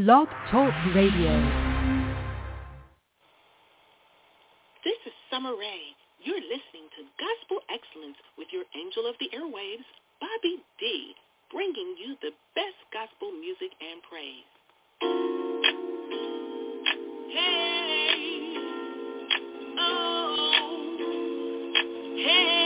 Blog Talk Radio. This is Summer Rae. You're listening to Gospel Excellence with your angel of the airwaves, Bobbie D, bringing you the best gospel music and praise. Hey, oh, hey.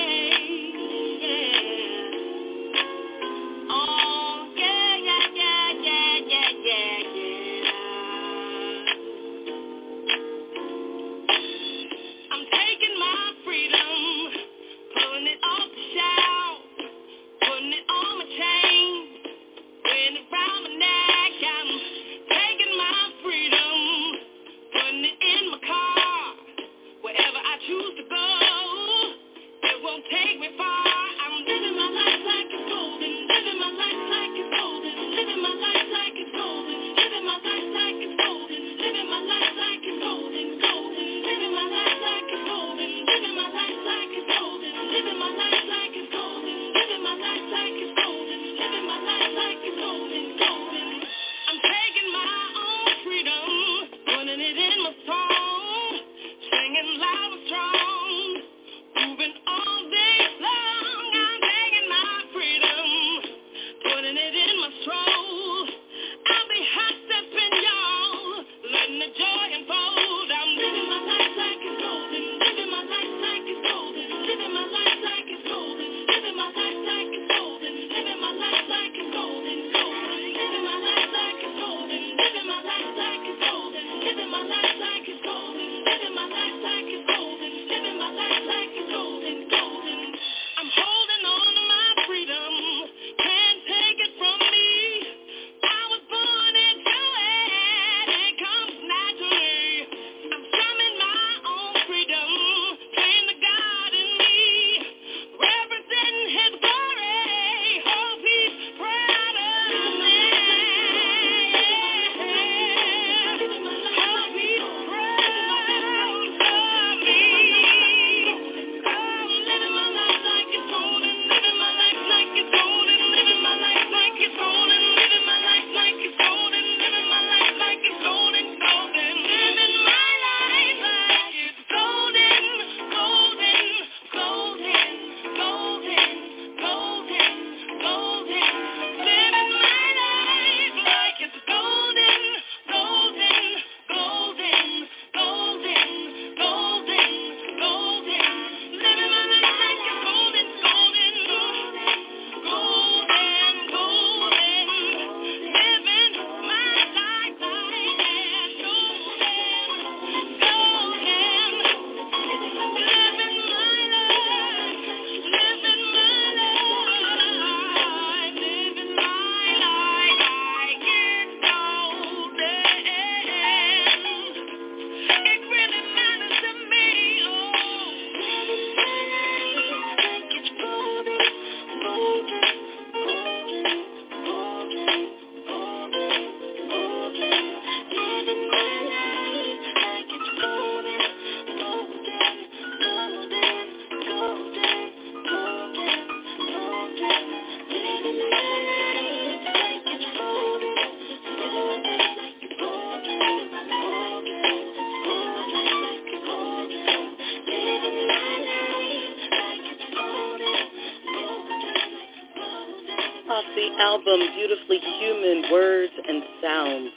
Album Beautifully Human Words and Sounds,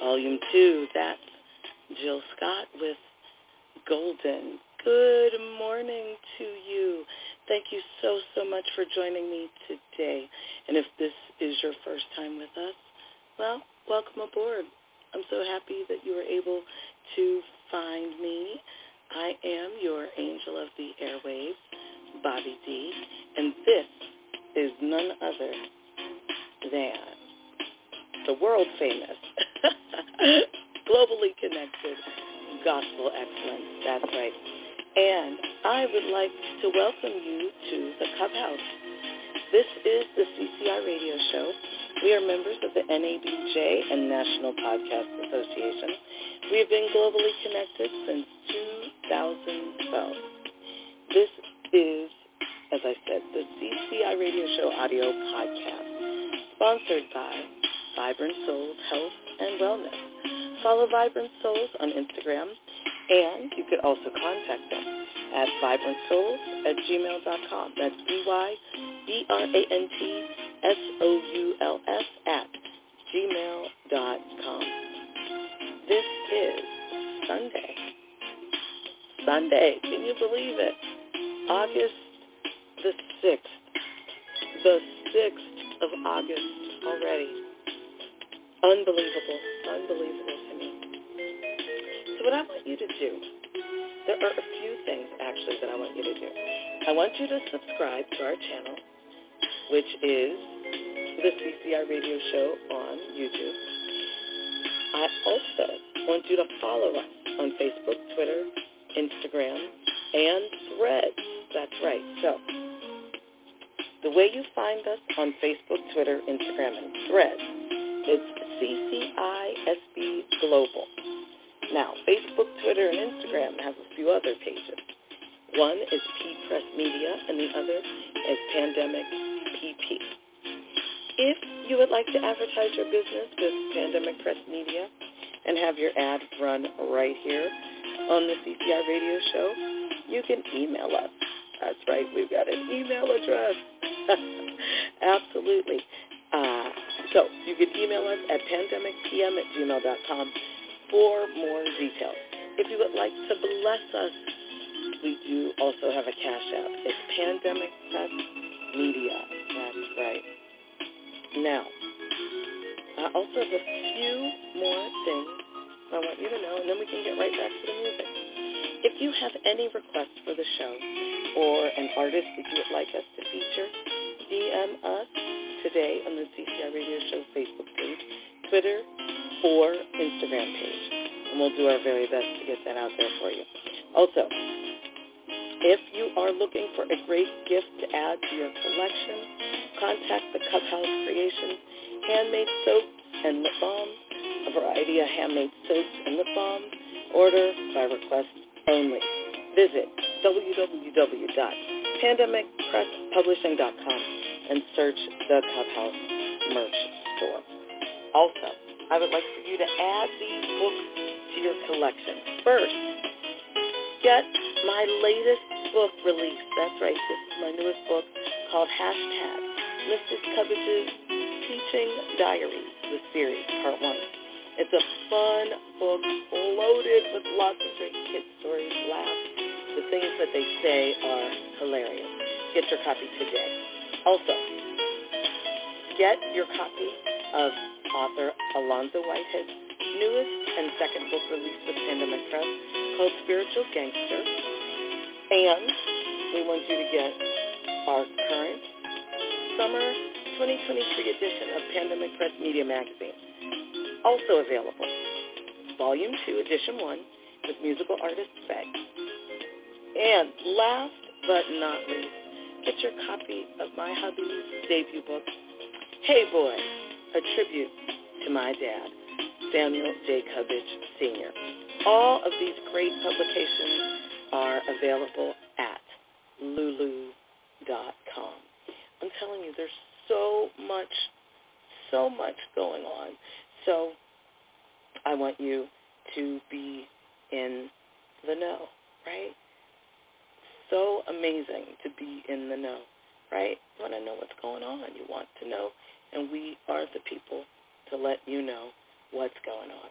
Volume 2. That's Jill Scott with Golden. Good morning to you. Thank you so much for joining me today. And if this is your first time with us, well, welcome aboard. I'm so happy that you were able to find me. I am your angel of the airwaves, Bobbie D, and this is none other than the world famous, globally connected Gospel Excellence. That's right. And I would like to welcome you to the Cup House. This is the CCI Radio Show. We are members of the NABJ and National Podcast Association. We have been globally connected since 2012. This is, as I said, the CCI Radio Show audio podcast, sponsored by Vibrant Souls Health and Wellness. Follow Vibrant Souls on Instagram, and you could also contact them at vibrantsouls@gmail.com. That's vybrantsouls@gmail.com. This is Sunday. Sunday, can you believe it? August the 6th. The 6th of August already. Unbelievable. Unbelievable to me. So what I want you to do, there are a few things actually that I want you to do. I want you to subscribe to our channel, which is the CCI Radio Show on YouTube. I also want you to follow us on Facebook, Twitter, Instagram, and Threads. That's right. So the way you find us on Facebook, Twitter, Instagram, and Threads, it's CCISB Global. Now, Facebook, Twitter, and Instagram have a few other pages. One is P Press Media, and the other is Pandemic PP. If you would like to advertise your business with Pandemic Press Media and have your ad run right here on the CCI Radio Show, you can email us. That's right, we've got an email address. Absolutely. So you can email us at pandemicpm@gmail.com for more details. If you would like to bless us, we do also have a Cash App. It's Pandemic Press Media. That's right. Now, I also have a few more things I want you to know, and then we can get right back to the music. If you have any requests for the show or an artist that you would like us to feature, DM us today on the CCI Radio Show Facebook page, Twitter, or Instagram page, and we'll do our very best to get that out there for you. Also, if you are looking for a great gift to add to your collection, contact the Cup House Creations, handmade soaps and lip balms, a variety of handmade soaps and lip balms. Order by request only. Visit www.pandemicpresspublishing.com and search the Cup House merch store. Also, I would like for you to add these books to your collection. First, get my latest book released. That's right, this is my newest book called Hashtag Mrs. Cubbage's Teaching Diaries, the series, part 1. It's a fun book loaded with lots of great kid stories, laughs. The things that they say are hilarious. Get your copy today. Also, get your copy of author Alonzo Whitehead's newest and second book released with Pandemic Press called Spiritual Gangster. And we want you to get our current summer 2023 edition of Pandemic Press Media Magazine. Also available, Volume 2, Edition 1, with musical artist Faye. And last but not least, get your copy of my hubby's debut book, Hey Boy, a tribute to my dad, Samuel J. Cubbage, Sr. All of these great publications are available at lulu.com. I'm telling you, there's so much going on. So I want you to be in the know, right? So amazing to be in the know, right? You want to know what's going on. You want to know. And we are the people to let you know what's going on.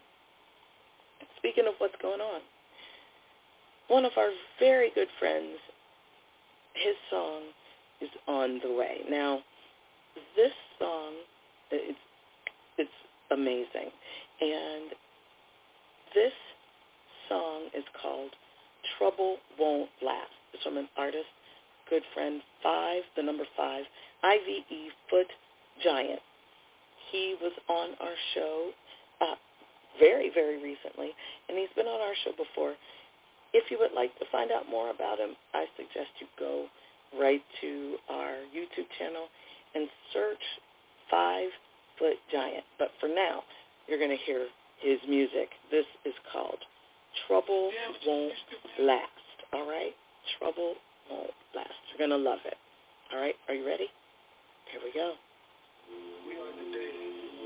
Speaking of what's going on, one of our very good friends, his song is on the way. Now, this song, it's amazing. And this song is called Trouble Won't Last. It's from an artist, good friend, 5, I-V-E, Foot Giant. He was on our show very, very recently, and he's been on our show before. If you would like to find out more about him, I suggest you go right to our YouTube channel and search 5 Foot Giant. But for now, you're going to hear his music. This is called Trouble Won't Last. All right? Trouble Won't Last. You're going to love it. All right? Are you ready? Here we go. We are the day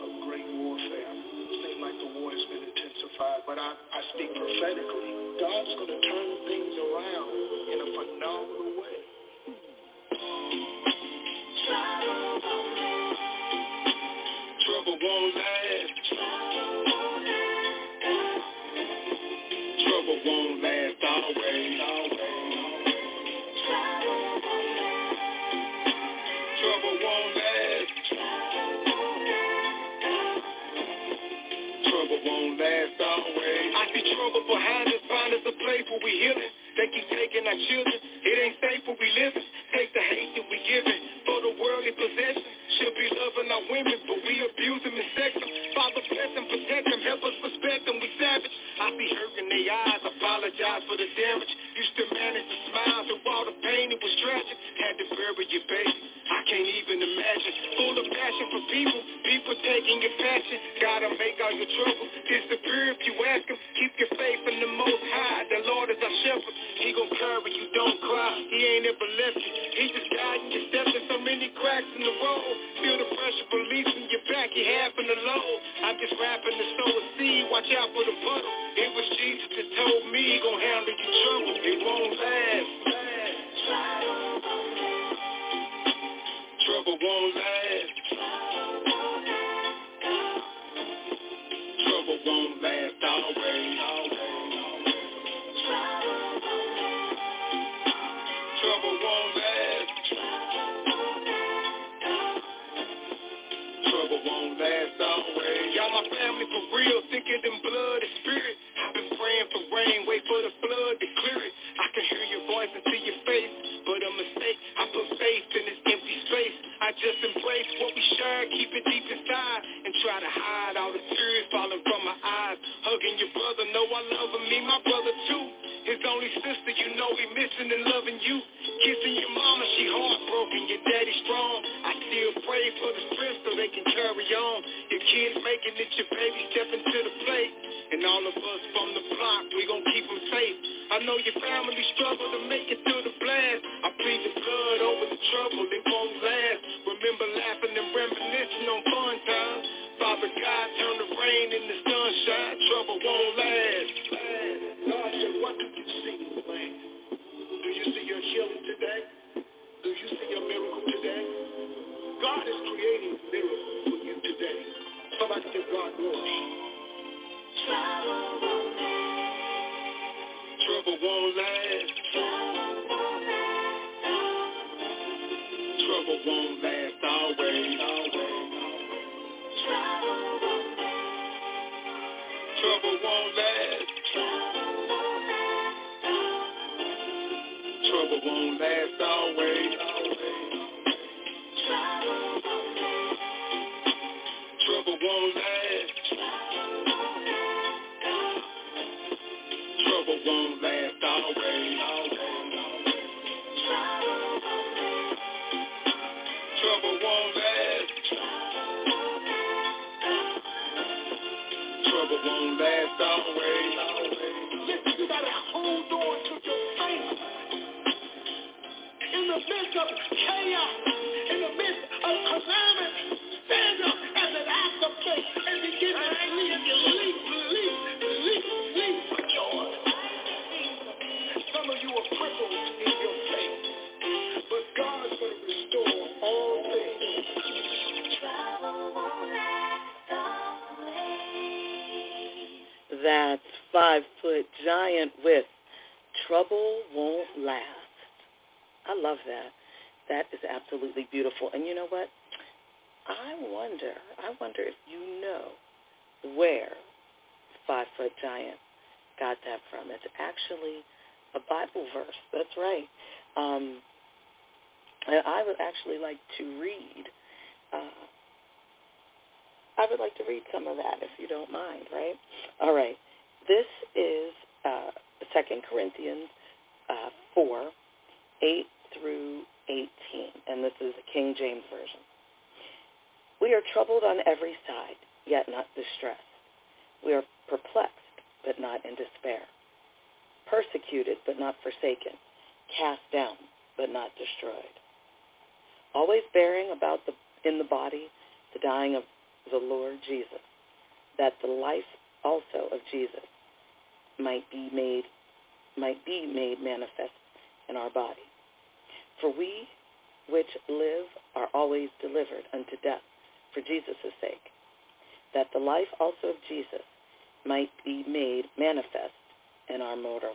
of great world, Sam. It seems like the war has been intensified, but I speak prophetically. God's going to turn things around in a phenomenal way. Trouble won't last. Trouble won't last always. Trouble won't last. Trouble won't last always. I see trouble behind us, find us a place where we heal it. They keep taking our children. It ain't safe where we living. Take the hate that we giving for the worldly possession. Should be loving our women, but we abuse them and sex them. Father, bless them, protect them, help us respect them, we savage. I be hurt in their eyes, apologize for the damage. Used to manage the smile through all the pain, it was tragic. Had to bury your baby, I can't even imagine. Full of passion for people, people taking your passion. Gotta make all your trouble disappear if you ask him. Keep your faith in the Most High, the Lord is our shepherd. He gon' carry you, don't cry, he ain't ever left you. He just guiding your steps in so many cracks in the road. Feel the pressure, beliefs in your back, you having the low. I'm just rapping to sow a seed, watch out for the puddle. It was Jesus that told me he gon' handle your trouble. It won't last. Trouble won't last. Trouble won't last always. Trouble won't last. Trouble won't last always. Y'all my family for real, thicker than blood and spirit. I've been praying for rain, wait for the flood to clear it. I can hear your voice and see your face, but a mistake. I put faith in this empty space. I just embrace what we share, keep it deep inside, and try to hide all the tears falling from my eyes. Hugging your brother, know I love him, me, my brother too. His only sister, you know he missing and loving you. Kissing your mama, she heartbroken, your daddy strong. I still pray for the strength so they can carry on. Your kids making it, your baby stepping to the plate. And all of us from the block, we gon' keep them safe. I know your family struggle to make it through the blast. I plead the blood over the trouble, it won't last. Remember laughing and reminiscing on fun times. Father God, turn the rain into sunshine. Trouble won't last. God said, what do you see, man? Do you see your healing today? Do you see your miracle today? God is creating miracles for you today. Somebody give God glory. Trouble won't last. Trouble won't last always. Trouble won't last. Trouble won't last always. Trouble won't last. Trouble won't last always. Trouble won't last. Trouble won't last always. You gotta hold on to your faith. In the midst of chaos, in the midst of calamity, stand up as an act of faith and begin to believe for joy. Some of you are crippled in your faith, but God's going to restore all things. Trouble won't last always. That's 5 Foot Giant with Trouble Won't Last. I love that. That is absolutely beautiful. And you know what? I wonder if you know where 5 Foot Giant got that from. It's actually a Bible verse. That's right. I would actually like to read. I would like to read some of that, if you don't mind, right? All right. This is 2 Corinthians 4, 8 through 18, and this is the King James Version. We are troubled on every side, yet not distressed. We are perplexed, but not in despair. Persecuted, but not forsaken. Cast down, but not destroyed. Always bearing about in the body the dying of the Lord Jesus, that the life also of Jesus might be made manifest in our body. For we which live are always delivered unto death for Jesus' sake, that the life also of Jesus might be made manifest in our mortal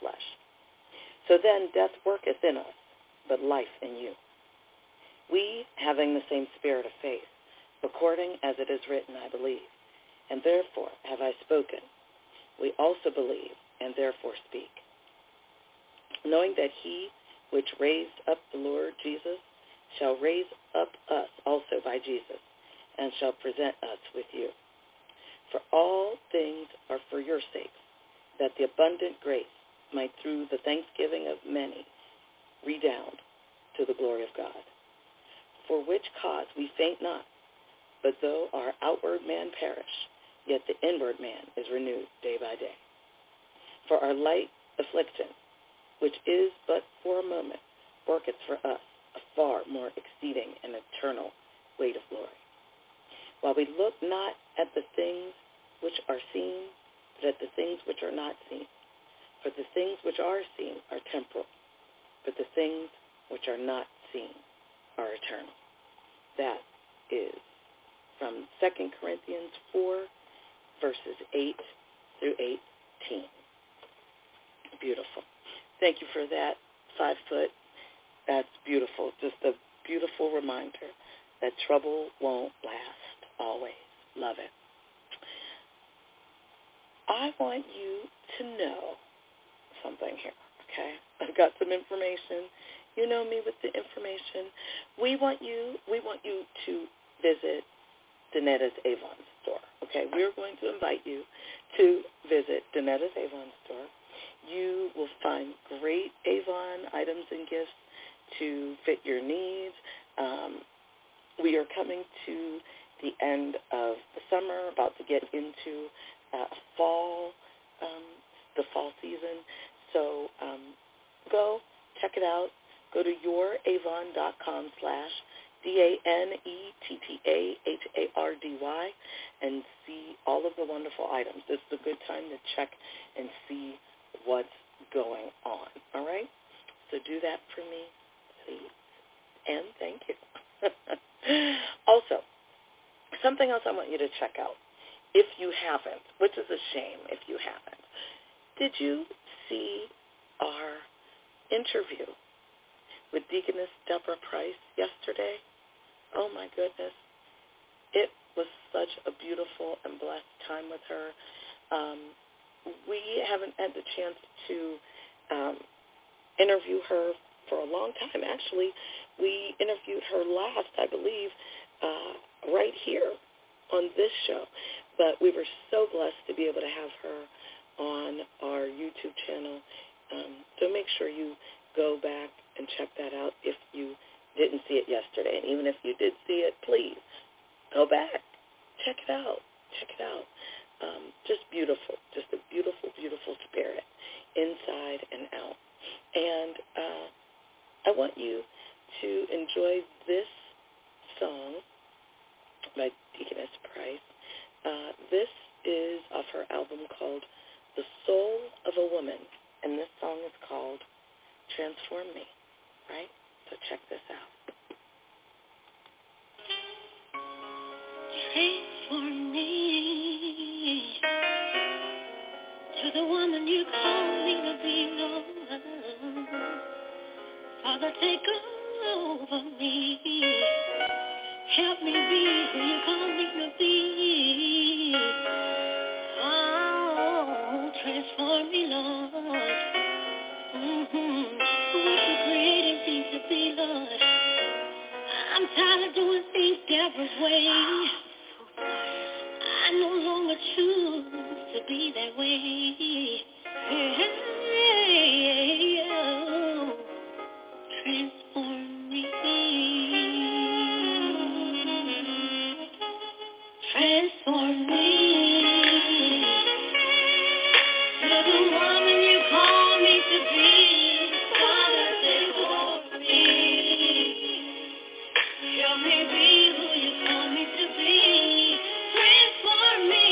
flesh. So then death worketh in us, but life in you. We, having the same spirit of faith, according as it is written, I believe, and therefore have I spoken. We also believe, and therefore speak. Knowing that he which raised up the Lord Jesus shall raise up us also by Jesus, and shall present us with you. For all things are for your sakes, that the abundant grace might through the thanksgiving of many redound to the glory of God. For which cause we faint not, but though our outward man perish, yet the inward man is renewed day by day. For our light affliction, which is but for a moment, worketh for us a far more exceeding and eternal weight of glory. While we look not at the things which are seen, but at the things which are not seen. For the things which are seen are temporal, but the things which are not seen are eternal. That is from 2 Corinthians 4, verses 8 through 18. Beautiful. Thank you for that, 5 foot. That's beautiful. Just a beautiful reminder that trouble won't last always. Love it. I want you to know something here, okay? I've got some information. You know me with the information. We want you to visit Donetta's Avon store, okay? We're going to invite you to visit Donetta's Avon store. You will find great Avon items and gifts to fit your needs. We are coming to the end of the summer, about to get into the fall season. So go check it out. Go to youravon.com/DANETTAHARDY and see all of the wonderful items. This is a good time to check and see what's going on, all right? So do that for me, please, and thank you. Also, something else I want you to check out, if you haven't, which is a shame if you haven't. Did you see our interview with Deaconess Deborah Price yesterday? Oh, my goodness. It was such a beautiful and blessed time with her. We haven't had the chance to interview her for a long time, actually. We interviewed her last, I believe, right here on this show. But we were so blessed to be able to have her on our YouTube channel. So make sure you go back and check that out if you didn't see it yesterday. And even if you did see it, please go back. Check it out. Check it out. Just beautiful. Just a beautiful, beautiful spirit inside and out. And I want you to enjoy this song by Deaconess Price. This is off her album called The Soul of a Woman, and this song is called Transform Me, right? So check this out. Transform me to the woman you call me to be, Lord. Father, take over me. Help me be who you call me to be. Oh, transform me, Lord. What you created me to be, Lord. I'm tired of doing things Deborah's way. I no longer choose to be that way. Hey, oh, transform me. Transform me to the woman you call me to be. Father, take over me. Help me be who you call me to be. Transform me.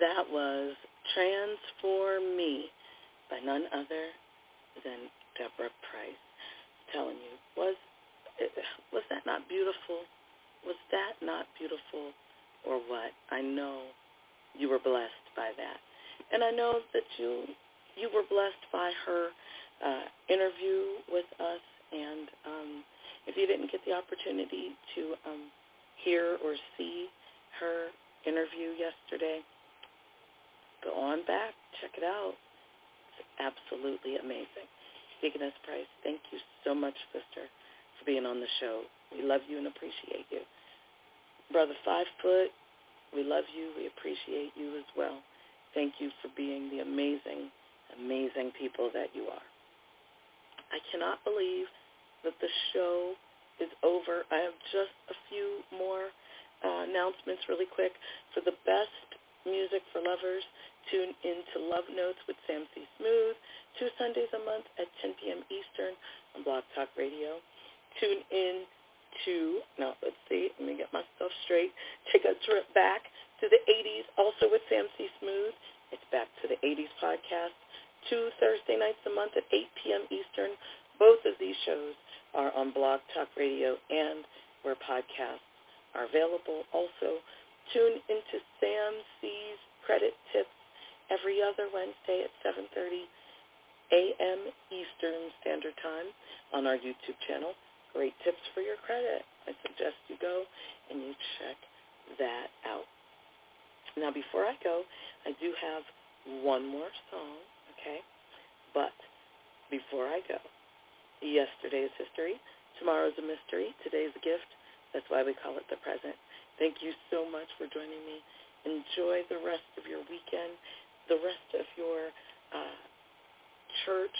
That was Transform Me by none other than Deborah Price. I'm telling you, was that not beautiful? Was that not beautiful or what? I know you were blessed by that. And I know that you were blessed by her interview with us. And if you didn't get the opportunity to hear or see her interview yesterday, go on back, check it out. It's absolutely amazing. Deaconess Price, thank you so much, sister, for being on the show. We love you and appreciate you. Brother 5 Foot, we love you. We appreciate you as well. Thank you for being the amazing, amazing people that you are. I cannot believe that the show is over. I have just a few more announcements really quick. For the best music for lovers, tune in to Love Notes with Sam C. Smooth, 2 Sundays a month at 10 p.m. Eastern on Blog Talk Radio. Tune in to, now let's see, let me get myself straight, take a trip back to the 80s, also with Sam C. Smooth. It's Back to the 80s podcast, 2 Thursday nights a month at 8 p.m. Eastern. Both of these shows are on Blog Talk Radio and where podcasts are available. Also, tune into Sam C.'s Credit Tips every other Wednesday at 7:30 a.m. Eastern Standard Time on our YouTube channel. Great tips for your credit. I suggest you go and you check that out. Now, before I go, I do have one more song, okay? But before I go, yesterday is history, tomorrow's a mystery, today's a gift. That's why we call it the present. Thank you so much for joining me. Enjoy the rest of your weekend, the rest of your church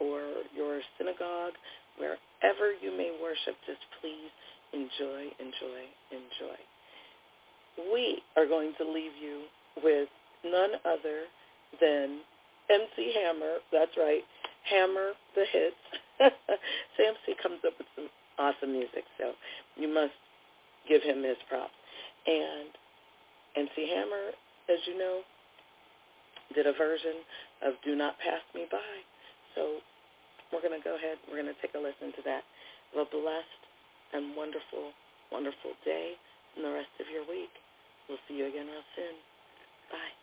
or your synagogue, wherever you may worship. Just please enjoy, enjoy, enjoy. We are going to leave you with none other than MC Hammer. That's right, Hammer the Hits. Sam C. comes up with some awesome music, so you must give him his props. And MC Hammer, as you know, did a version of Do Not Pass Me By. So we're going to go ahead. We're going to take a listen to that. Have a blessed, and wonderful, wonderful day and the rest of your week. We'll see you again real soon. Bye.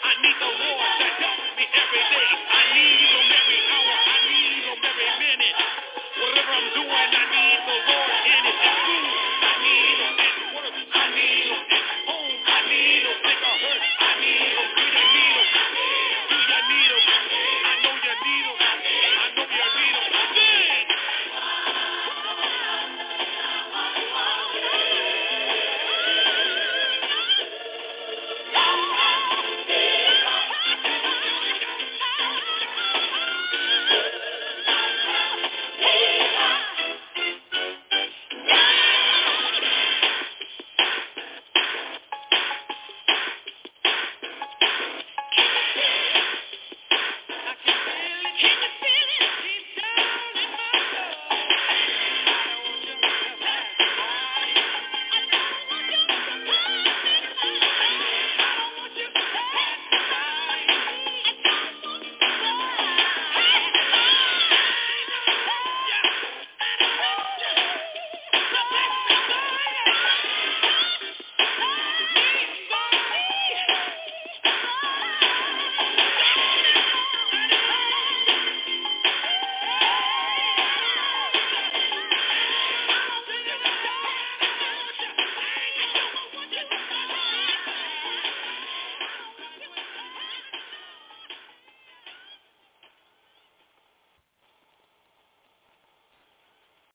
I need the Lord in it.